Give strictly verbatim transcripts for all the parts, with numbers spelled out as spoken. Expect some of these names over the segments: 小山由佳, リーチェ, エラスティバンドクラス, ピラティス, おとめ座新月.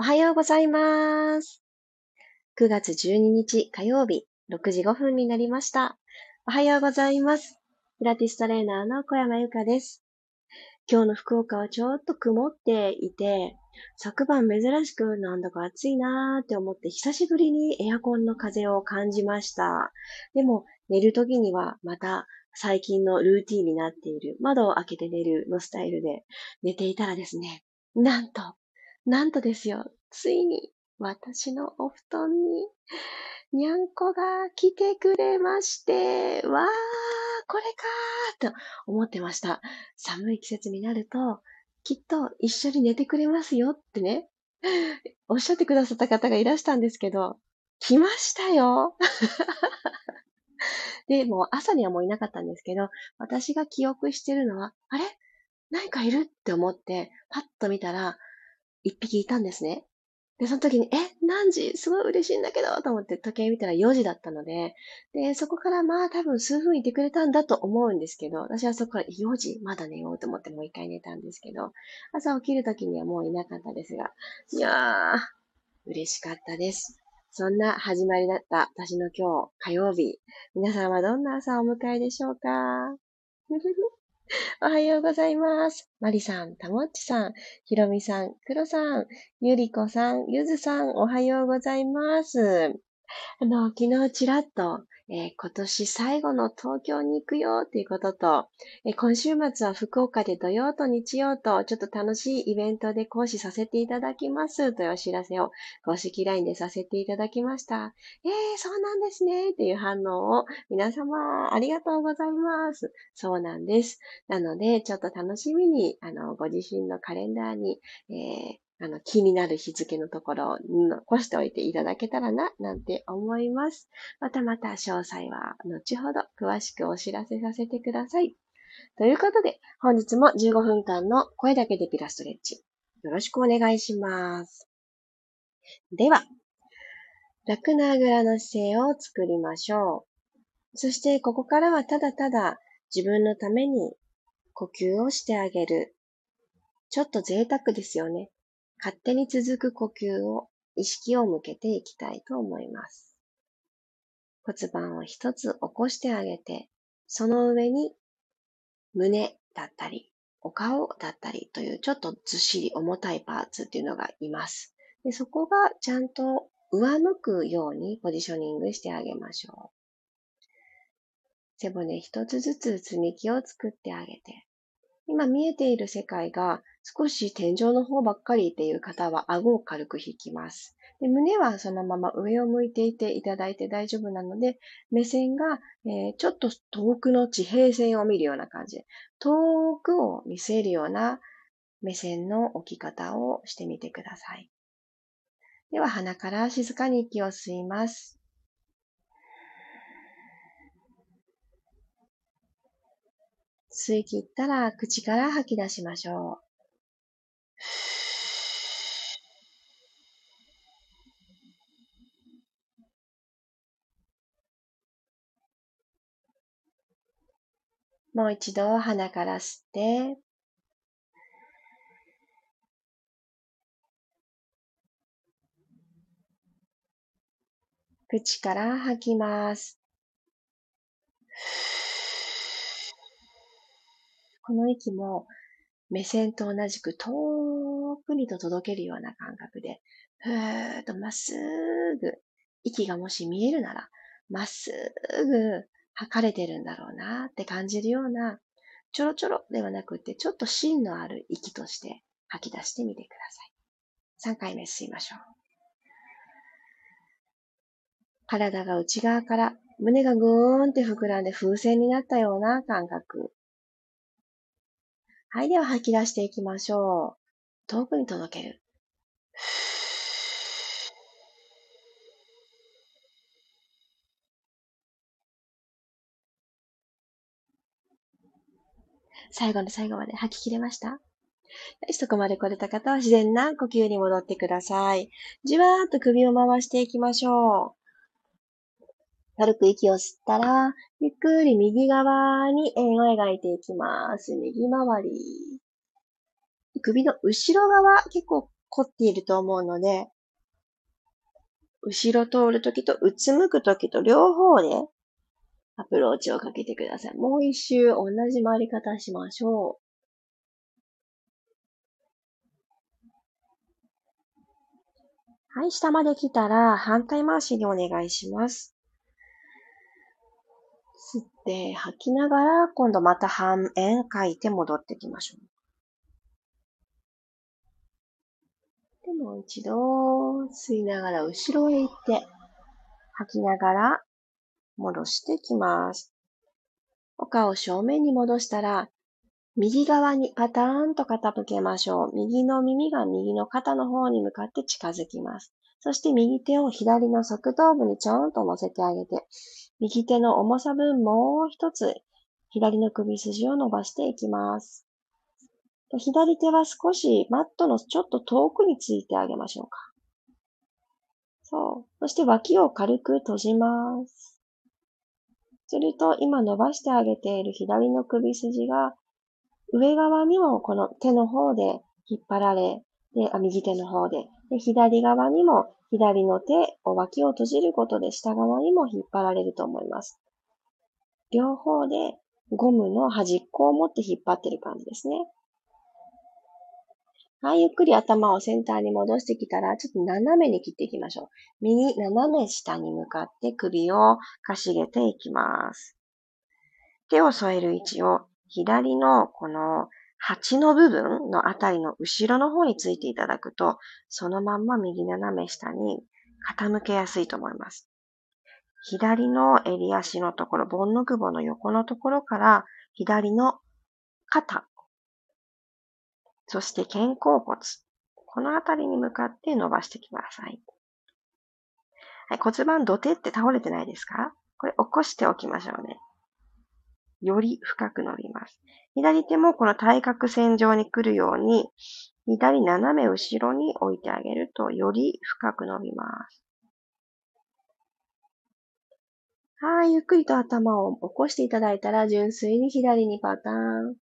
おはようございます。くがつじゅうににち火曜日ろくじごふんになりました。おはようございます。ピラティストレーナーの小山由佳です。今日の福岡はちょっと曇っていて、昨晩珍しくなんだか暑いなーって思って久しぶりにエアコンの風を感じました。でも寝る時にはまた最近のルーティーンになっている窓を開けて寝るのスタイルで寝ていたらですね、なんと、なんとですよ、ついに私のお布団ににゃんこが来てくれまして、わー、これかーと思ってました。寒い季節になると、きっと一緒に寝てくれますよってね、おっしゃってくださった方がいらしたんですけど、来ましたよで、もう朝にはもういなかったんですけど、私が記憶してるのは、あれ?何かいるって思って、パッと見たら、一匹いたんですね。で、その時に、え、何時?すごい嬉しいんだけどと思って時計見たらよじだったので、で、そこからまあ多分数分いてくれたんだと思うんですけど、私はそこからよじまだ寝ようと思ってもう一回寝たんですけど、朝起きる時にはもういなかったですが、いやー、嬉しかったです。そんな始まりだった私の今日、火曜日。皆さんはどんな朝をお迎えでしょうかおはようございます。マリさん、たもっちさん、ひろみさん、くろさん、ゆりこさん、ゆずさん、おはようございます。あの、昨日ちらっと、えー、今年最後の東京に行くよということと、えー、今週末は福岡で土曜と日曜とちょっと楽しいイベントで講師させていただきますというお知らせを公式 ライン でさせていただきました。えー、そうなんですねっていう反応を皆様ありがとうございます。そうなんです。なのでちょっと楽しみにあのご自身のカレンダーに、えーあの、気になる日付のところを残しておいていただけたらな、なんて思います。またまた詳細は後ほど詳しくお知らせさせてください。ということで、本日もじゅうごふんかんの声だけでピラストレッチ。よろしくお願いします。では、楽なあぐらの姿勢を作りましょう。そして、ここからはただただ自分のために呼吸をしてあげる。ちょっと贅沢ですよね。勝手に続く呼吸を、意識を向けていきたいと思います。骨盤を一つ起こしてあげて、その上に胸だったり、お顔だったりというちょっとずっしり重たいパーツっていうのがいます。で、そこがちゃんと上向くようにポジショニングしてあげましょう。背骨一つずつ積み木を作ってあげて、今見えている世界が少し天井の方ばっかりっていう方は顎を軽く引きます。で、胸はそのまま上を向いていていただいて大丈夫なので、目線が、えー、ちょっと遠くの地平線を見るような感じで、遠くを見せるような目線の置き方をしてみてください。では鼻から静かに息を吸います。吸い切ったら口から吐き出しましょう。もう一度鼻から吸って、口から吐きます。この息も目線と同じく遠くにと届けるような感覚で、ふーっとまっすぐ、息がもし見えるなら、まっすぐ吐かれてるんだろうなって感じるような、ちょろちょろではなくて、ちょっと芯のある息として吐き出してみてください。さんかいめ吸いましょう。体が内側から、胸がぐーんって膨らんで風船になったような感覚。はい。では吐き出していきましょう。遠くに届ける。最後の最後まで吐き切れました?そこまで来れた方は自然な呼吸に戻ってください。じわーっと首を回していきましょう。軽く息を吸ったら、ゆっくり右側に円を描いていきます。右回り。首の後ろ側、結構凝っていると思うので、後ろ通るときとうつむくときと両方でアプローチをかけてください。もう一周同じ回り方しましょう。はい、下まで来たら反対回しにお願いします。吸って吐きながら今度また半円書いて戻ってきましょう。で、もう一度吸いながら後ろへ行って吐きながら戻してきます。お顔を正面に戻したら右側にパターンと傾けましょう。右の耳が右の肩の方に向かって近づきます。そして右手を左の側頭部にちょんと乗せてあげて、右手の重さ分もう一つ、左の首筋を伸ばしていきます。左手は少しマットのちょっと遠くについてあげましょうか。そう。そして脇を軽く閉じます。すると今伸ばしてあげている左の首筋が、上側にもこの手の方で引っ張られ、であ右手の方 で, で、左側にも左の手を脇を閉じることで下側にも引っ張られると思います。両方でゴムの端っこを持って引っ張ってる感じですね。はい、ゆっくり頭をセンターに戻してきたら、ちょっと斜めに切っていきましょう。右斜め下に向かって首をかしげていきます。手を添える位置を、左のこの鉢の部分のあたりの後ろの方についていただくと、そのまんま右斜め下に傾けやすいと思います。左の襟足のところ、盆のくぼの横のところから左の肩、そして肩甲骨、このあたりに向かって伸ばしてください。はい、骨盤どてって倒れてないですか？これ起こしておきましょうね。より深く伸びます。左手もこの対角線上に来るように、左斜め後ろに置いてあげると、より深く伸びます。はい、ゆっくりと頭を起こしていただいたら、純粋に左にパターン。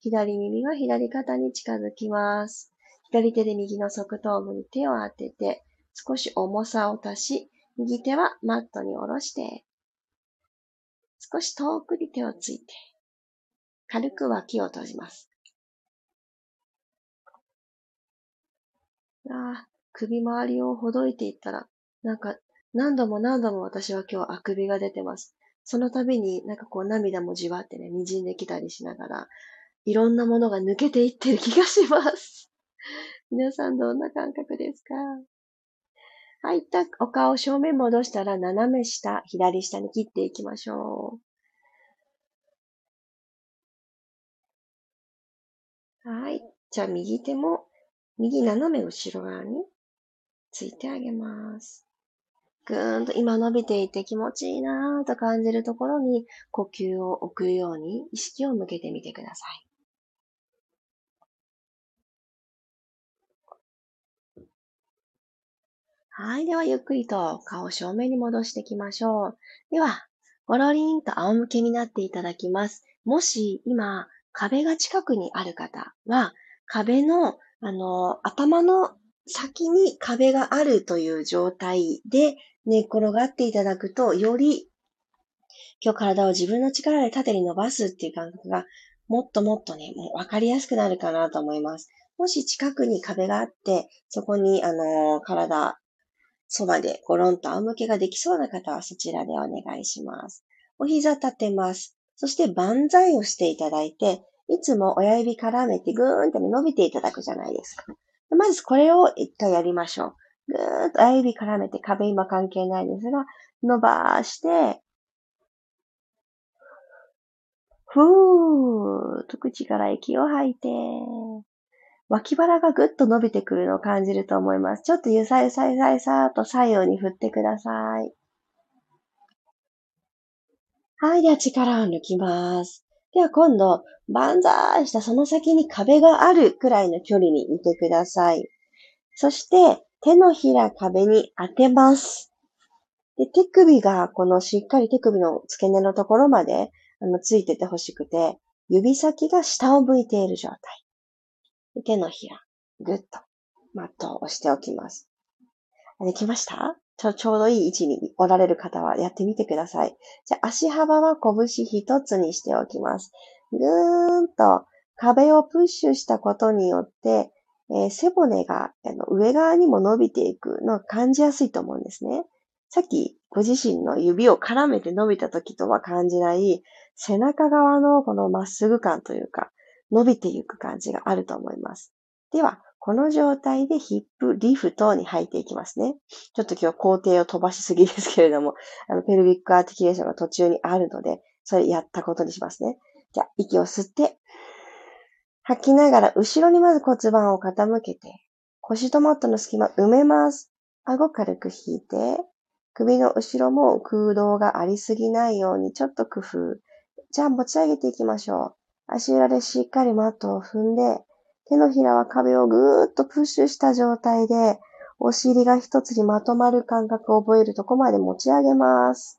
左耳が左肩に近づきます。左手で右の側頭部に手を当てて、少し重さを足し、右手はマットに下ろして、少し遠くに手をついて、軽く脇を閉じます。ああ、首周りをほどいていったら、なんか何度も何度も私は今日あくびが出てます。その度になんかこう涙もじわってね、滲んできたりしながら、いろんなものが抜けていってる気がします。皆さんどんな感覚ですか？はい、一旦お顔を正面戻したら斜め下、左下に切っていきましょう。はい、じゃあ右手も右斜め後ろ側についてあげます。ぐーんと今伸びていて気持ちいいなーと感じるところに呼吸を置くように意識を向けてみてください。はい。では、ゆっくりと顔を正面に戻していきましょう。では、ごろりんと仰向けになっていただきます。もし、今、壁が近くにある方は、壁の、あの、頭の先に壁があるという状態で寝っ転がっていただくと、より、今日体を自分の力で縦に伸ばすっていう感覚が、もっともっとね、もうわかりやすくなるかなと思います。もし近くに壁があって、そこに、あの、体、そばでゴロンと仰向けができそうな方はそちらでお願いします。お膝立てます。そして万歳をしていただいて、いつも親指絡めてぐーんと伸びていただくじゃないですか。まずこれを一回やりましょう。ぐーっと親指絡めて、壁今関係ないですが、伸ばして、ふーっと口から息を吐いて、脇腹がぐっと伸びてくるのを感じると思います。ちょっとゆさゆさゆさゆさーと左右に振ってください。はい、では力を抜きます。では今度、万歳したその先に壁があるくらいの距離にいてください。そして、手のひら壁に当てます。で、手首がこのしっかり手首の付け根のところまであのついててほしくて、指先が下を向いている状態。手のひら、ぐっとマットを押しておきます。できました?ちょ、ちょうどいい位置におられる方はやってみてください。じゃあ、足幅は拳一つにしておきます。ぐーんと壁をプッシュしたことによって、えー、背骨があの上側にも伸びていくのを感じやすいと思うんですね。さっきご自身の指を絡めて伸びた時とは感じない背中側のこのまっすぐ感というか伸びていく感じがあると思います。では、この状態でヒップリフトに入っていきますね。ちょっと今日工程を飛ばしすぎですけれども、あのペルビックアーティキュレーションが途中にあるので、それやったことにしますね。じゃあ、息を吸って、吐きながら後ろにまず骨盤を傾けて、腰とマットの隙間埋めます。顎軽く引いて、首の後ろも空洞がありすぎないようにちょっと工夫。じゃあ持ち上げていきましょう。足裏でしっかりマットを踏んで、手のひらは壁をぐーっとプッシュした状態で、お尻が一つにまとまる感覚を覚えるとこまで持ち上げます。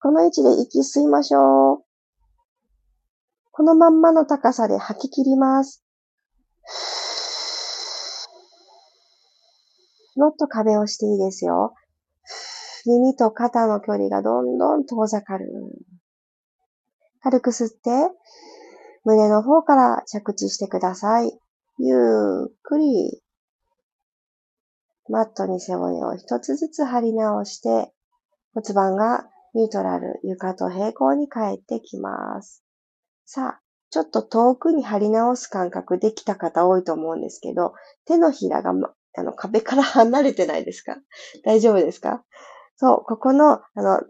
この位置で息吸いましょう。このまんまの高さで吐き切ります。もっと壁をしていいですよ。耳と肩の距離がどんどん遠ざかる。軽く吸って、胸の方から着地してください。ゆっくり、マットに背骨を一つずつ張り直して、骨盤がニュートラル、床と平行に帰ってきます。さあ、ちょっと遠くに張り直す感覚できた方多いと思うんですけど、手のひらが、ま、あの壁から離れてないですか?大丈夫ですか?そう、ここの、あの、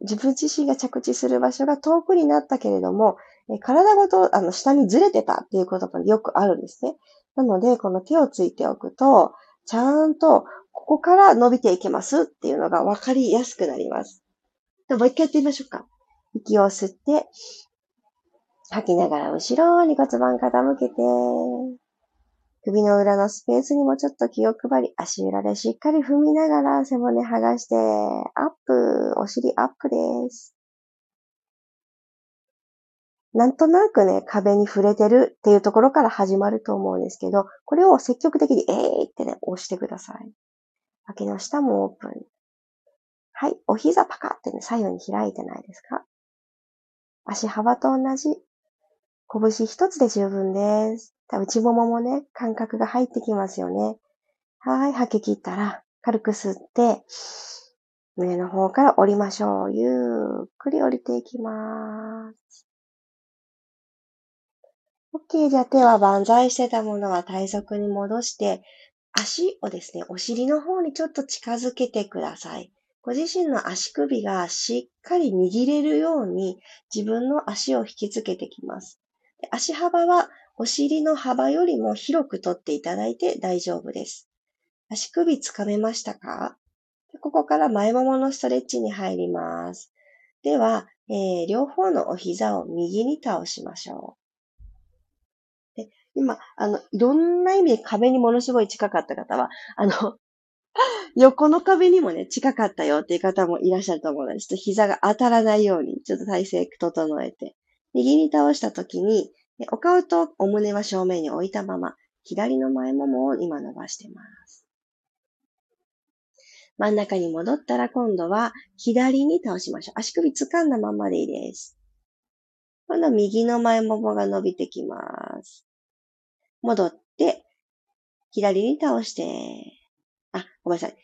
自分自身が着地する場所が遠くになったけれども、体ごとあの下にずれてたっていうことがよくあるんですね。なので、この手をついておくと、ちゃんとここから伸びていけますっていうのが分かりやすくなります。でもう一回やってみましょうか。息を吸って、吐きながら後ろに骨盤傾けて、首の裏のスペースにもちょっと気を配り、足裏でしっかり踏みながら背骨剥がして、アップ、お尻アップです。なんとなくね、壁に触れてるっていうところから始まると思うんですけど、これを積極的にえーってね、押してください。脇の下もオープン。はい、お膝パカってね、左右に開いてないですか?足幅と同じ。拳一つで十分です。内もももね、感覚が入ってきますよね。はい、吐き切ったら、軽く吸って、胸の方から降りましょう。ゆっくり降りていきます。OK、じゃあ手は万歳してたものは体側に戻して、足をですね、お尻の方にちょっと近づけてください。ご自身の足首がしっかり握れるように自分の足を引きつけてきます。足幅はお尻の幅よりも広く取っていただいて大丈夫です。足首つかめましたか?ここから前もものストレッチに入ります。では、えー、両方のお膝を右に倒しましょう。で今、あの、いろんな意味で壁にものすごい近かった方は、あの、横の壁にもね、近かったよっていう方もいらっしゃると思うので、ちょっと膝が当たらないように、ちょっと体勢整えて、右に倒した時に、お顔とお胸は正面に置いたまま、左の前ももを今伸ばしてます。真ん中に戻ったら今度は左に倒しましょう。足首掴んだままでいいです。今度は右の前ももが伸びてきます。戻って、左に倒して、あ、ごめんなさい。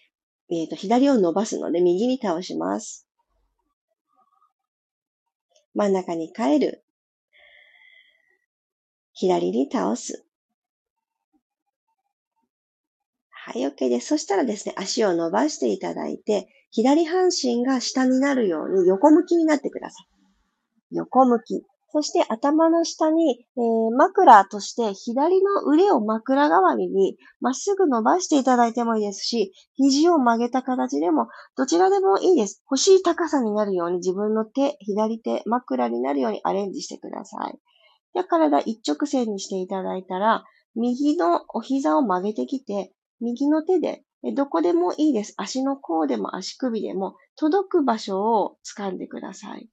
えっと、左を伸ばすので、右に倒します。真ん中に帰る。左に倒す。はい、OK です。そしたらですね、足を伸ばしていただいて、左半身が下になるように横向きになってください。横向き。そして頭の下に、えー、枕として左の腕を枕代わりにまっすぐ伸ばしていただいてもいいですし、肘を曲げた形でもどちらでもいいです。欲しい高さになるように自分の手、左手、枕になるようにアレンジしてください。で、体一直線にしていただいたら、右のお膝を曲げてきて、右の手で、どこでもいいです。足の甲でも足首でも届く場所を掴んでください。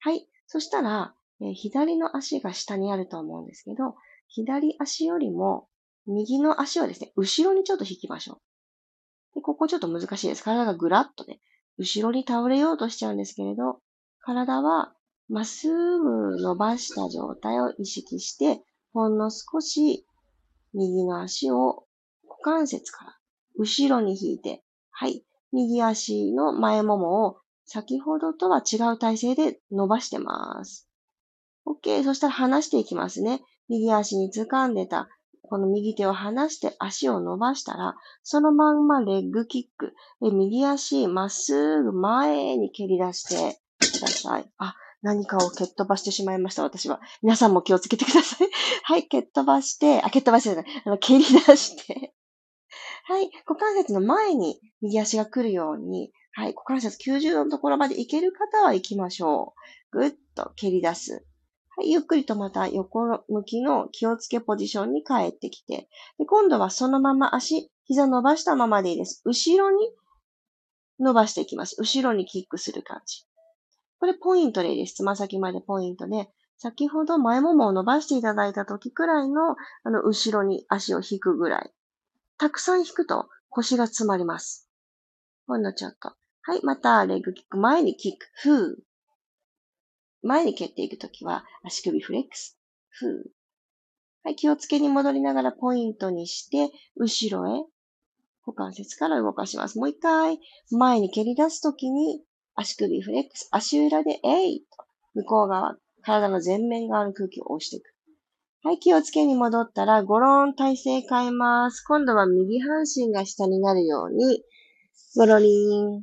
はい。そしたら、左の足が下にあると思うんですけど、左足よりも右の足はですね、後ろにちょっと引きましょう。で、ここちょっと難しいです。体がぐらっとね、後ろに倒れようとしちゃうんですけれど、体はまっすぐ伸ばした状態を意識して、ほんの少し右の足を股関節から後ろに引いて、はい、右足の前ももを先ほどとは違う体勢で伸ばしてます。OK。そしたら離していきますね。右足に掴んでた、この右手を離して足を伸ばしたら、そのまんまレッグキック。で、右足まっすぐ前に蹴り出してください。あ、何かを蹴っ飛ばしてしまいました、私は。皆さんも気をつけてください。はい、蹴っ飛ばして、あ、蹴っ飛ばしてない、あの、蹴り出して。はい、股関節の前に右足が来るように、はい、股関節きゅうじゅうどのところまで行ける方は行きましょう。ぐっと蹴り出す。はい、ゆっくりとまた横向きの気をつけポジションに帰ってきて、で、今度はそのまま足、膝伸ばしたままでいいです。後ろに伸ばしていきます。後ろにキックする感じ。これポイントでいいです。つま先までポイントで、先ほど前ももを伸ばしていただいた時くらいの、あの、後ろに足を引くぐらい。たくさん引くと腰が詰まります。ほんのちょっと。はい、またレッグキック、前にキック、ふう。前に蹴っていくときは足首フレックス。ふう。はい、気をつけに戻りながらポイントにして、後ろへ股関節から動かします。もう一回、前に蹴り出すときに足首フレックス。足裏で、えいと向こう側、体の前面側の空気を押していく。はい、気をつけに戻ったら、ゴロン体勢変えます。今度は右半身が下になるように、ゴロリン。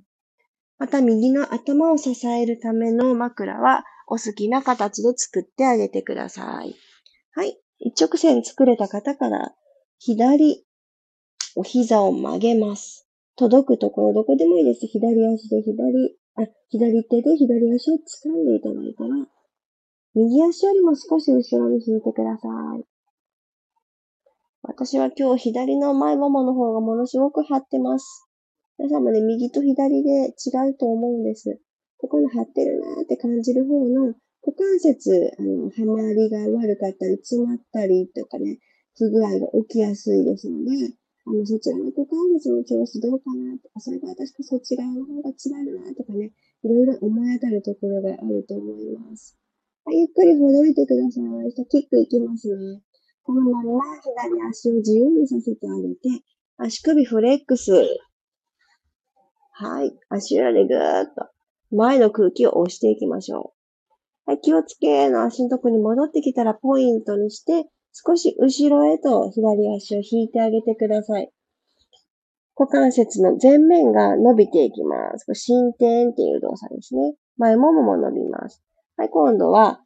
また右の頭を支えるための枕は、お好きな形で作ってあげてください。はい。一直線作れた方から、左、お膝を曲げます。届くところどこでもいいです。左足で左、あ、左手で左足を掴んでいただいたら、右足よりも少し後ろに引いてください。私は今日左の前ももの方がものすごく張ってます。皆さんもね、右と左で違うと思うんです。この張ってるなーって感じる方の股関節、あの、はまりが悪かったり、詰まったりとかね、不具合が起きやすいですので、あの、そちらの股関節の調子どうかなとか、それから確かそっち側の方が詰まるなとかね、いろいろ思い当たるところがあると思います。はい、ゆっくりほどいてください。じゃあキックいきますね。このまま左足を自由にさせてあげて、足首フレックス。はい、足裏でぐーっと。前の空気を押していきましょう。はい、気をつけの足のとこに戻ってきたらポイントにして、少し後ろへと左足を引いてあげてください。股関節の前面が伸びていきます。伸展っていう動作ですね。前ももも伸びます。はい、今度は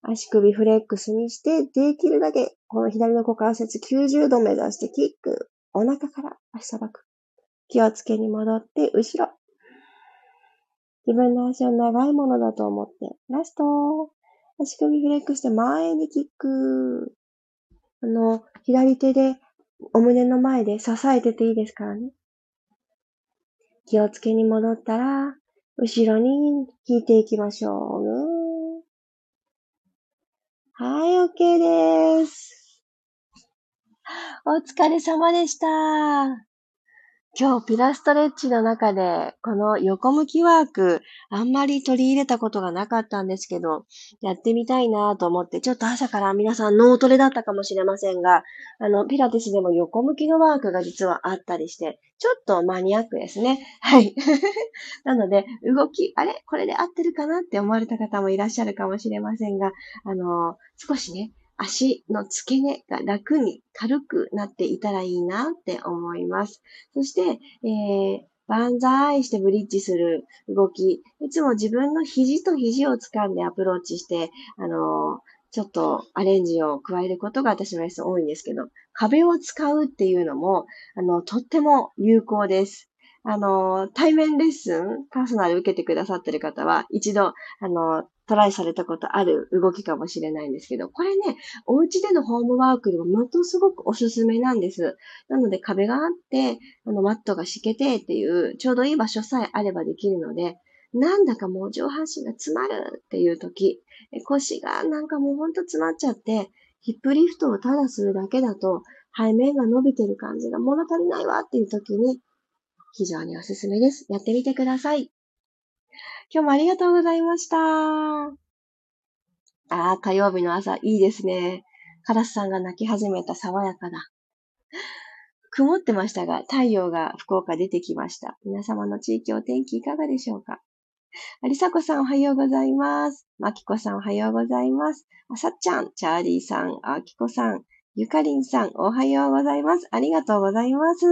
足首フレックスにして、できるだけこの左の股関節きゅうじゅうど目指してキック。お腹から足さばく。気をつけに戻って後ろ。自分の足は長いものだと思って、ラスト。足首フレックスして前にキック。あの、左手でお胸の前で支えてていいですからね。気をつけに戻ったら、後ろに引いていきましょう。はい、OK です。お疲れ様でした。今日ピラストレッチの中でこの横向きワークあんまり取り入れたことがなかったんですけどやってみたいなと思ってちょっと朝から皆さん脳トレだったかもしれませんがあのピラティスでも横向きのワークが実はあったりしてちょっとマニアックですね。はいなので動きあれこれで合ってるかなって思われた方もいらっしゃるかもしれませんがあの少しね足の付け根が楽に軽くなっていたらいいなって思います。そして、えー、バンザーイしてブリッジする動き。いつも自分の肘と肘を掴んでアプローチして、あのー、ちょっとアレンジを加えることが私のレッスン多いんですけど、壁を使うっていうのも、あの、とっても有効です。あのー、対面レッスン、パーソナル受けてくださってる方は、一度、あのー、トライされたことある動きかもしれないんですけど、これね、お家でのホームワークでもものすごくおすすめなんです。なので壁があって、あのマットが敷けてっていう、ちょうどいい場所さえあればできるので、なんだかもう上半身が詰まるっていう時、腰がなんかもうほんと詰まっちゃって、ヒップリフトをただするだけだと、背面が伸びてる感じが物足りないわっていう時に非常におすすめです。やってみてください。今日もありがとうございました。ああ、火曜日の朝、いいですね。カラスさんが鳴き始めた、爽やかだ。曇ってましたが、太陽が福岡出てきました。皆様の地域お天気いかがでしょうか。ありさこさんおはようございます。まきこさんおはようございます。あさっちゃん、チャーリーさん、あきこさん、ゆかりんさんおはようございます。ありがとうございます。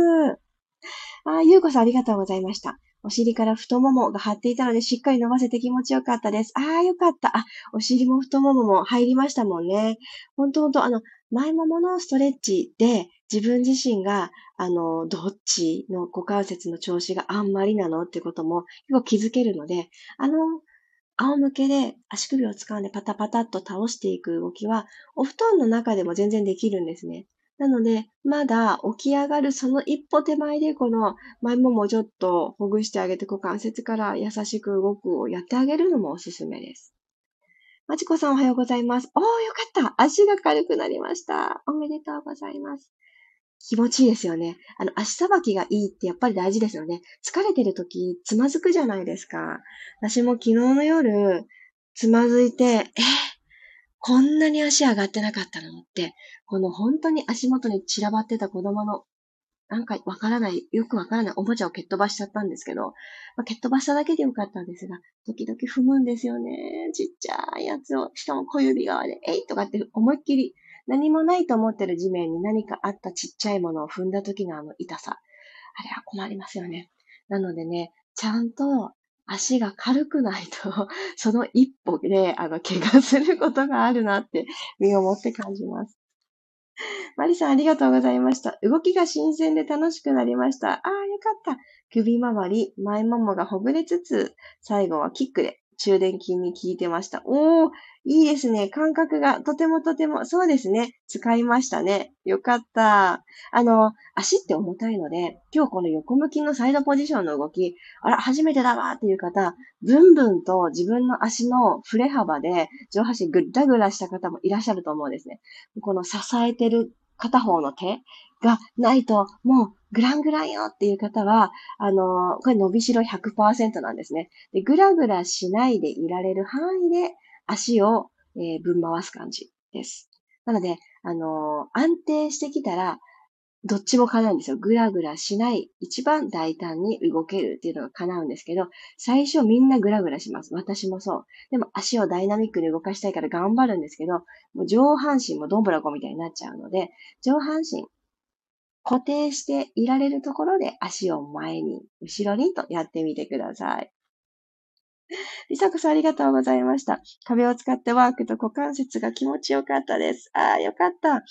あ、ゆうこさんありがとうございました。お尻から太ももが張っていたのでしっかり伸ばせて気持ちよかったです。ああ、よかった。あ、お尻も太ももも入りましたもんね。ほんとほんと、あの、前もものストレッチで自分自身が、あの、どっちの股関節の調子があんまりなのってこともよく気づけるので、あの、仰向けで足首を掴んでパタパタっと倒していく動きは、お布団の中でも全然できるんですね。なので、まだ起き上がるその一歩手前で、この前ももをちょっとほぐしてあげて、股関節から優しく動くをやってあげるのもおすすめです。まちこさんおはようございます。おー、よかった。足が軽くなりました。おめでとうございます。気持ちいいですよね。あの、足さばきがいいってやっぱり大事ですよね。疲れてるとき、つまずくじゃないですか。私も昨日の夜、つまずいて、えー、こんなに足上がってなかったのって、この本当に足元に散らばってた子供の、なんかわからない、よくわからないおもちゃを蹴っ飛ばしちゃったんですけど、まあ、蹴っ飛ばしただけでよかったんですが、時々踏むんですよね。ちっちゃいやつを、しかも小指側で、えいとかって思いっきり、何もないと思ってる地面に何かあったちっちゃいものを踏んだ時のあの痛さ。あれは困りますよね。なのでね、ちゃんと、足が軽くないと、その一歩で、あの、怪我することがあるなって、身をもって感じます。マリさん、ありがとうございました。動きが新鮮で楽しくなりました。ああ、よかった。首周り、前ももがほぐれつつ、最後はキックで、中殿筋に効いてました。おー、いいですね。感覚がとてもとても、そうですね。使いましたね。よかった。あの、足って重たいので、今日この横向きのサイドポジションの動き、あら、初めてだわーっていう方、ブンブンと自分の足の振れ幅で、上半身ぐらぐらした方もいらっしゃると思うんですね。この支えてる片方の手がないと、もう、グラングランよっていう方は、あのー、これ伸びしろ ひゃくパーセント なんですね。で、グラグラしないでいられる範囲で足を、えー、ぶん回す感じです。なので、あのー、安定してきたら、どっちも叶うんですよ。グラグラしない、一番大胆に動けるっていうのが叶うんですけど、最初みんなグラグラします。私もそう。でも足をダイナミックに動かしたいから頑張るんですけど、もう上半身もどんぶらこみたいになっちゃうので、上半身、固定していられるところで足を前に、後ろにとやってみてください。りさこさんありがとうございました。壁を使ってワークと股関節が気持ちよかったです。ああ、よかった。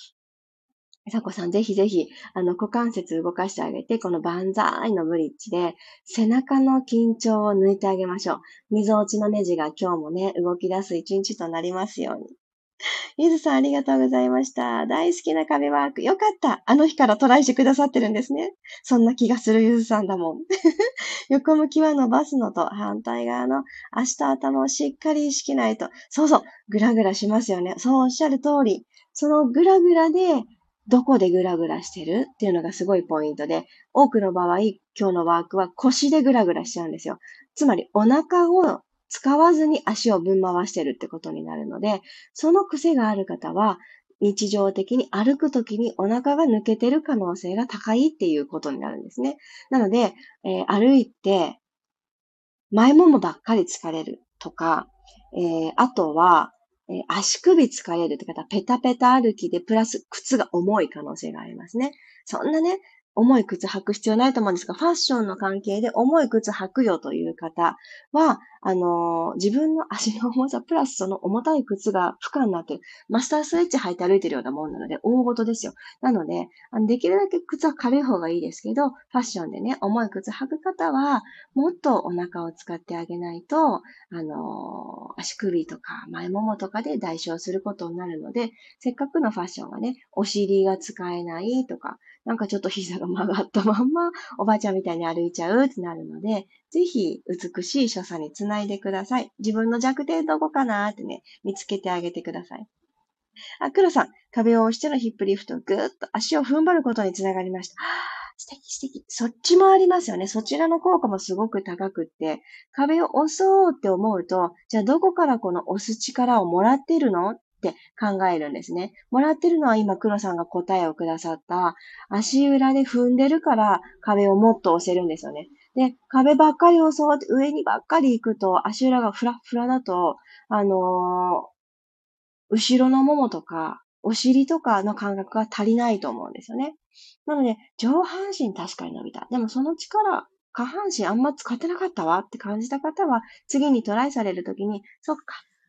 りさこさんぜひぜひ、あの、股関節動かしてあげて、このバンザーイのブリッジで、背中の緊張を抜いてあげましょう。みぞおちのネジが今日もね、動き出す一日となりますように。ゆずさんありがとうございました。大好きな壁ワーク。よかった。あの日からトライしてくださってるんですね。そんな気がするゆずさんだもん。横向きは伸ばすのと反対側の足と頭をしっかり意識ないと。そうそう。ぐらぐらしますよね。そうおっしゃる通り。そのぐらぐらでどこでぐらぐらしてるっていうのがすごいポイントで、多くの場合今日のワークは腰でぐらぐらしちゃうんですよ。つまりお腹を使わずに足をぶん回してるってことになるので、その癖がある方は、日常的に歩くときにお腹が抜けてる可能性が高いっていうことになるんですね。なので、えー、歩いて、前ももばっかり疲れるとか、えー、あとは、えー、足首疲れるって方、ペタペタ歩きで、プラス靴が重い可能性がありますね。そんなね、重い靴履く必要ないと思うんですが、ファッションの関係で重い靴履くよという方は、あのー、自分の足の重さプラスその重たい靴が負荷になっている。マスタースウェッチ履いて歩いているようなもんなので、大ごとですよ。なので、あのできるだけ靴は軽い方がいいですけど、ファッションでね、重い靴履く方は、もっとお腹を使ってあげないと、あのー、足首とか前ももとかで代償することになるので、せっかくのファッションがね、お尻が使えないとか、なんかちょっと膝が曲がったまんま、おばあちゃんみたいに歩いちゃうってなるので、ぜひ美しい所作につないでください。自分の弱点どこかなーってね、見つけてあげてください。あ、黒さん、壁を押してのヒップリフト、ぐーっと足を踏ん張ることにつながりました。素敵素敵。そっちもありますよね。そちらの効果もすごく高くって、壁を押そうって思うと、じゃあどこからこの押す力をもらってるのって考えるんですね。もらってるのは今黒さんが答えをくださった、足裏で踏んでるから壁をもっと押せるんですよね。で、壁ばっかり押そうって上にばっかり行くと、足裏がフラフラだと、あのー、後ろのももとか、お尻とかの感覚が足りないと思うんですよね。なので、上半身確かに伸びた。でもその力、下半身あんま使ってなかったわって感じた方は、次にトライされるときに、そっか、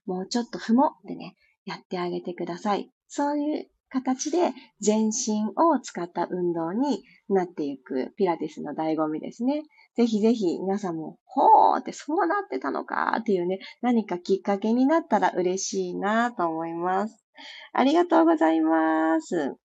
もうちょっと踏もうってね、やってあげてください。そういう形で全身を使った運動になっていくピラティスの醍醐味ですね。ぜひぜひ皆さんも、ほーってそうなってたのかっていうね、何かきっかけになったら嬉しいなと思います。ありがとうございます。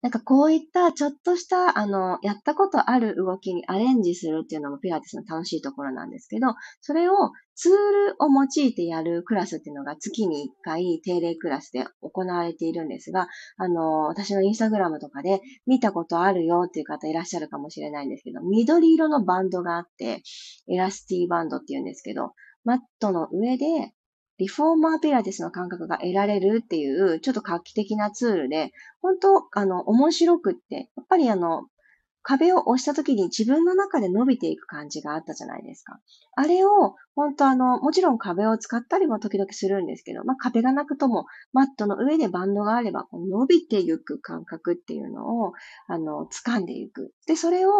なんかこういったちょっとした、あの、やったことある動きにアレンジするっていうのもピラティスの楽しいところなんですけど、それをツールを用いてやるクラスっていうのが月にいっかい定例クラスで行われているんですが、あの、私のインスタグラムとかで見たことあるよっていう方いらっしゃるかもしれないんですけど、緑色のバンドがあって、エラスティバンドっていうんですけど、マットの上で、リフォーマーピラティスの感覚が得られるっていう、ちょっと画期的なツールで、本当、あの、面白くって、やっぱりあの、壁を押した時に自分の中で伸びていく感じがあったじゃないですか。あれを、本当あの、もちろん壁を使ったりも時々するんですけど、まあ、壁がなくとも、マットの上でバンドがあれば、伸びていく感覚っていうのを、あの、掴んでいく。で、それを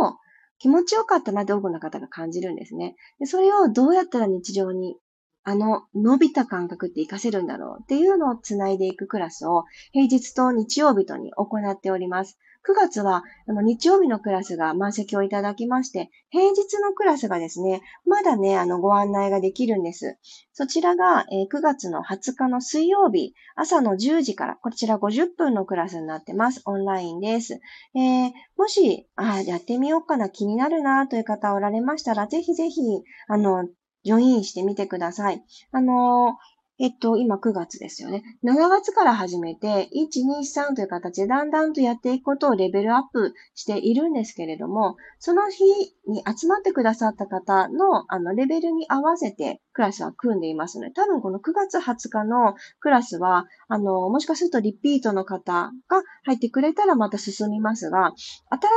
気持ちよかったなって多くの方が感じるんですね。で、それをどうやったら日常に、あの、伸びた感覚って活かせるんだろうっていうのをつないでいくクラスを平日と日曜日とに行っております。くがつは、あの、日曜日のクラスが満席をいただきまして、平日のクラスがですね、まだね、あの、ご案内ができるんです。そちらが、えー、くがつのはつかの水曜日、朝のじゅうじから、こちらごじゅっぷんのクラスになってます。オンラインです。えー、もし、あ、やってみようかな、気になるなという方おられましたら、ぜひぜひ、あの、ジョインしてみてください。あのー、えっと、今くがつですよね。しちがつから始めて、いち、に、さんという形でだんだんとやっていくことをレベルアップしているんですけれども、その日に集まってくださった方の、あの、レベルに合わせてクラスは組んでいますので、多分このくがつはつかのクラスは、あの、もしかするとリピートの方が入ってくれたらまた進みますが、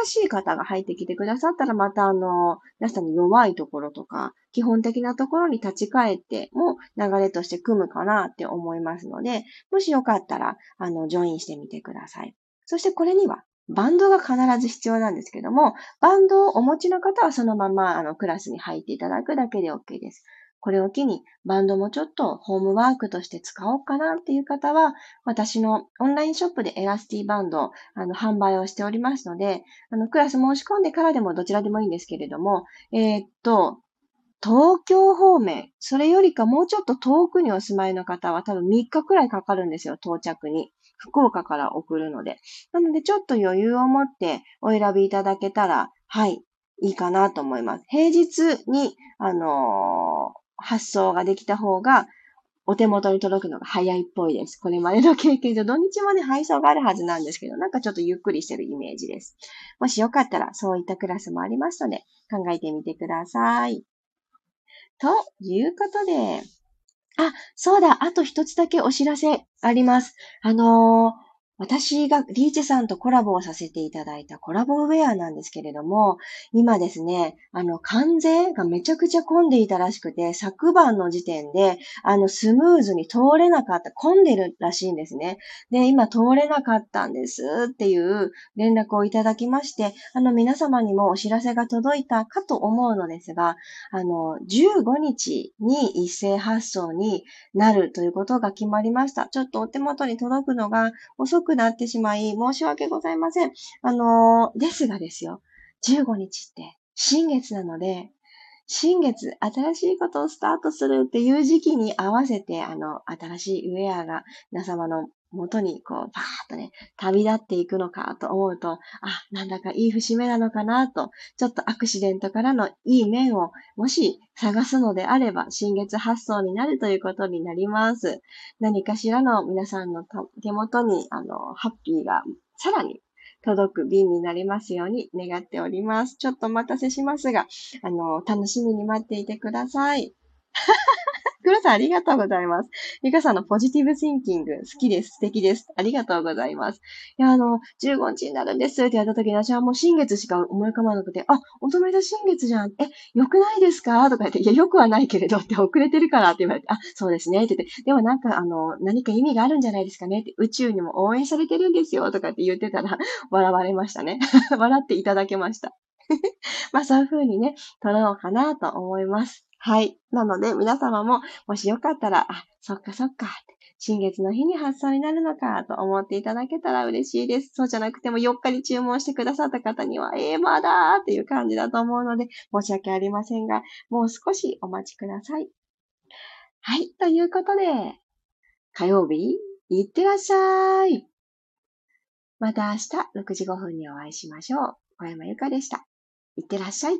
新しい方が入ってきてくださったらまた、あの、皆さんの弱いところとか、基本的なところに立ち返っても流れとして組むかなって思いますので、もしよかったら、あの、ジョインしてみてください。そしてこれには、バンドが必ず必要なんですけども、バンドをお持ちの方はそのまま、あの、クラスに入っていただくだけで OK です。これを機に、バンドもちょっとホームワークとして使おうかなっていう方は、私のオンラインショップでエラスティバンドをあの販売をしておりますので、あの、クラス申し込んでからでもどちらでもいいんですけれども、えー、っと、東京方面、それよりかもうちょっと遠くにお住まいの方は多分みっかくらいかかるんですよ、到着に。福岡から送るので。なのでちょっと余裕を持ってお選びいただけたら、はい、いいかなと思います。平日に、あのー、発送ができた方が、お手元に届くのが早いっぽいです。これまでの経験上、土日もね、配送があるはずなんですけど、なんかちょっとゆっくりしてるイメージです。もしよかったら、そういったクラスもありますので、考えてみてください。ということで、あ、そうだ、あと一つだけお知らせあります。あのー、私がリーチェさんとコラボをさせていただいたコラボウェアなんですけれども、今ですね、あの、関税がめちゃくちゃ混んでいたらしくて、昨晩の時点で、あの、スムーズに通れなかった、混んでるらしいんですね。で、今通れなかったんですっていう連絡をいただきまして、あの、皆様にもお知らせが届いたかと思うのですが、あの、じゅうごにちに一斉発送になるということが決まりました。ちょっとお手元に届くのが遅くくなってしまい、申し訳ございません。あの、ですがですよ、じゅうごにちって新月なので、新月、新しいことをスタートするっていう時期に合わせて、あの、新しいウェアが皆様の元にこう、ばーっとね、旅立っていくのかと思うと、あ、なんだかいい節目なのかなと、ちょっとアクシデントからのいい面を、もし探すのであれば、新月発想になるということになります。何かしらの皆さんの手元に、あの、ハッピーがさらに届く便になりますように願っております。ちょっとお待たせしますが、あの、楽しみに待っていてください。クロさんありがとうございます。リカさんのポジティブシンキング、好きです、素敵です。ありがとうございます。いや、あの、じゅうごにちになるんですって言われた時に、私はもう新月しか思い浮かばなくて、あ、乙女座新月じゃん。え、良くないですかとか言って、いや、良くはないけれどって遅れてるからって言われて、あ、そうですねって言って、でもなんか、あの、何か意味があるんじゃないですかねって、宇宙にも応援されてるんですよとかって言ってたら、笑われましたね。笑っていただけました。まあ、そういう風にね、取ろうかなと思います。はい。なので、皆様も、もしよかったら、あ、そっかそっか、新月の日に発送になるのか、と思っていただけたら嬉しいです。そうじゃなくても、よっかに注文してくださった方には、ええー、まだーっていう感じだと思うので、申し訳ありませんが、もう少しお待ちください。はい。ということで、火曜日、いってらっしゃい。また明日、ろくじごふんにお会いしましょう。小山由佳でした。いってらっしゃい。